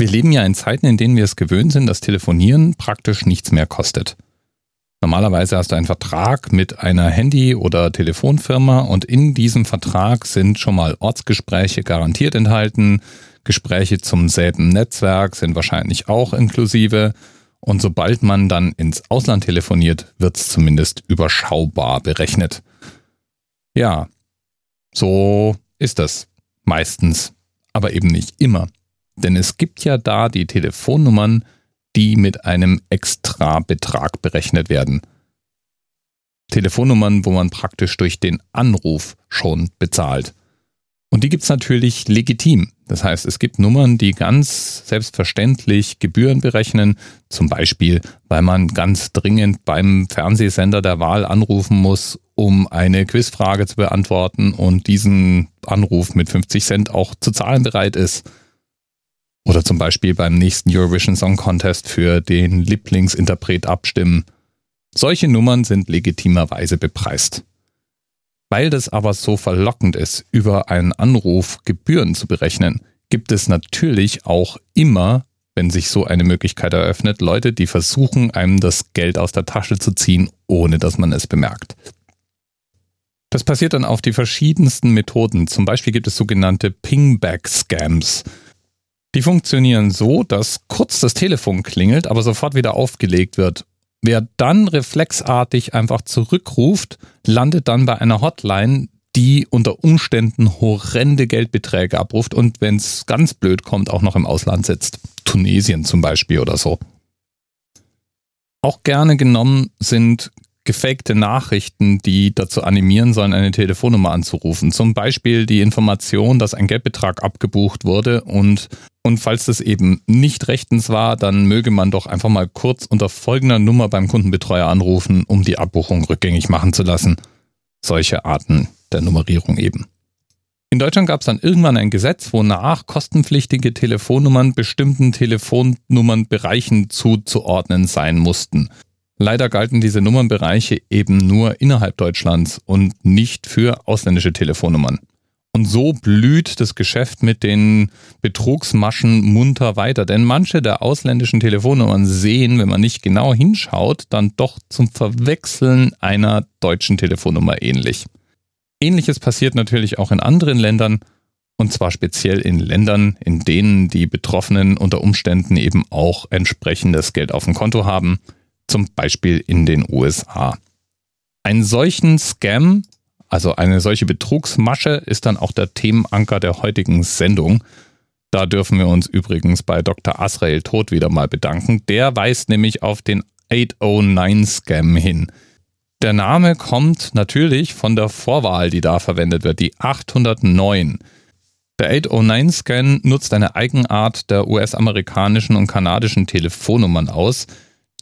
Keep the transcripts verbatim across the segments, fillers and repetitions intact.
Wir leben ja in Zeiten, in denen wir es gewöhnt sind, dass Telefonieren praktisch nichts mehr kostet. Normalerweise hast du einen Vertrag mit einer Handy- oder Telefonfirma und in diesem Vertrag sind schon mal Ortsgespräche garantiert enthalten, Gespräche zum selben Netzwerk sind wahrscheinlich auch inklusive und sobald man dann ins Ausland telefoniert, wird es zumindest überschaubar berechnet. Ja, so ist das meistens, aber eben nicht immer, denn es gibt ja da die Telefonnummern, die mit einem extra Betrag berechnet werden. Telefonnummern, wo man praktisch durch den Anruf schon bezahlt. Und die gibt es natürlich legitim. Das heißt, es gibt Nummern, die ganz selbstverständlich Gebühren berechnen, zum Beispiel, weil man ganz dringend beim Fernsehsender der Wahl anrufen muss, um eine Quizfrage zu beantworten und diesen Anruf mit fünfzig Cent auch zu zahlen bereit ist. Oder zum Beispiel beim nächsten Eurovision Song Contest für den Lieblingsinterpret abstimmen. Solche Nummern sind legitimerweise bepreist. Weil das aber so verlockend ist, über einen Anruf Gebühren zu berechnen, gibt es natürlich auch immer, wenn sich so eine Möglichkeit eröffnet, Leute, die versuchen, einem das Geld aus der Tasche zu ziehen, ohne dass man es bemerkt. Das passiert dann auf die verschiedensten Methoden. Zum Beispiel gibt es sogenannte Pingback-Scams. Die funktionieren so, dass kurz das Telefon klingelt, aber sofort wieder aufgelegt wird. Wer dann reflexartig einfach zurückruft, landet dann bei einer Hotline, die unter Umständen horrende Geldbeträge abruft und wenn es ganz blöd kommt, auch noch im Ausland sitzt. Tunesien zum Beispiel oder so. Auch gerne genommen sind gefakte Nachrichten, die dazu animieren sollen, eine Telefonnummer anzurufen. Zum Beispiel die Information, dass ein Geldbetrag abgebucht wurde und, und falls das eben nicht rechtens war, dann möge man doch einfach mal kurz unter folgender Nummer beim Kundenbetreuer anrufen, um die Abbuchung rückgängig machen zu lassen. Solche Arten der Nummerierung eben. In Deutschland gab es dann irgendwann ein Gesetz, wonach kostenpflichtige Telefonnummern bestimmten Telefonnummernbereichen zuzuordnen sein mussten. Leider galten diese Nummernbereiche eben nur innerhalb Deutschlands und nicht für ausländische Telefonnummern. Und so blüht das Geschäft mit den Betrugsmaschen munter weiter, denn manche der ausländischen Telefonnummern sehen, wenn man nicht genau hinschaut, dann doch zum Verwechseln einer deutschen Telefonnummer ähnlich. Ähnliches passiert natürlich auch in anderen Ländern und zwar speziell in Ländern, in denen die Betroffenen unter Umständen eben auch entsprechendes Geld auf dem Konto haben. Zum Beispiel in den U S A. Einen solchen Scam, also eine solche Betrugsmasche, ist dann auch der Themenanker der heutigen Sendung. Da dürfen wir uns übrigens bei Doktor Azrael Tod wieder mal bedanken. Der weist nämlich auf den acht null neun Scam hin. Der Name kommt natürlich von der Vorwahl, die da verwendet wird, die acht null neun. Der acht null neun Scam nutzt eine Eigenart der U S-amerikanischen und kanadischen Telefonnummern aus,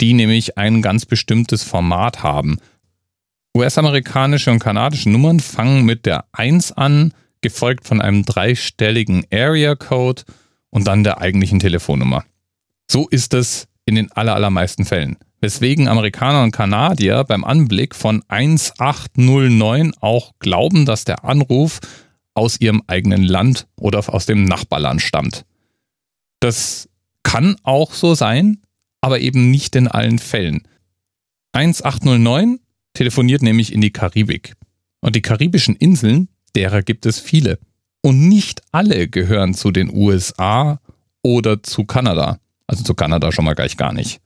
die nämlich ein ganz bestimmtes Format haben. U S-amerikanische und kanadische Nummern fangen mit der eins an, gefolgt von einem dreistelligen Area-Code und dann der eigentlichen Telefonnummer. So ist es in den allermeisten Fällen, weswegen Amerikaner und Kanadier beim Anblick von eins acht null neun auch glauben, dass der Anruf aus ihrem eigenen Land oder aus dem Nachbarland stammt. Das kann auch so sein, aber eben nicht in allen Fällen. eins acht null neun telefoniert nämlich in die Karibik. Und die karibischen Inseln, derer gibt es viele. Und nicht alle gehören zu den U S A oder zu Kanada. Also zu Kanada schon mal gleich gar nicht.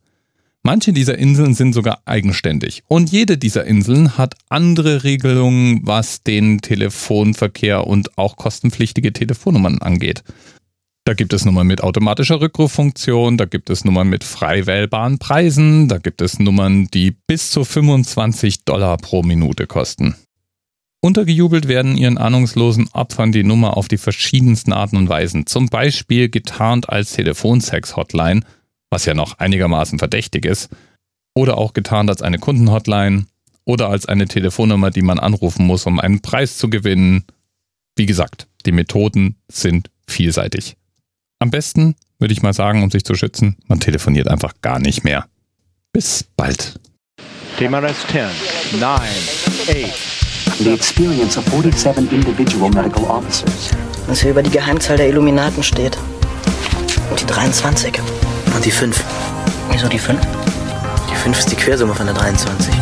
Manche dieser Inseln sind sogar eigenständig. Und jede dieser Inseln hat andere Regelungen, was den Telefonverkehr und auch kostenpflichtige Telefonnummern angeht. Da gibt es Nummern mit automatischer Rückruffunktion, da gibt es Nummern mit frei wählbaren Preisen, da gibt es Nummern, die bis zu fünfundzwanzig Dollar pro Minute kosten. Untergejubelt werden ihren ahnungslosen Opfern die Nummer auf die verschiedensten Arten und Weisen, zum Beispiel getarnt als Telefonsex-Hotline, was ja noch einigermaßen verdächtig ist, oder auch getarnt als eine Kundenhotline oder als eine Telefonnummer, die man anrufen muss, um einen Preis zu gewinnen. Wie gesagt, die Methoden sind vielseitig. Am besten, würde ich mal sagen, um sich zu schützen, man telefoniert einfach gar nicht mehr. Bis bald. T-minus zehn, neun, acht. The experience of forty-seven individual medical officers. Was hier über die Geheimzahl der Illuminaten steht. Und die dreiundzwanzig. Und die fünf. Wieso die fünf? Die fünf ist die Quersumme von der dreiundzwanzig.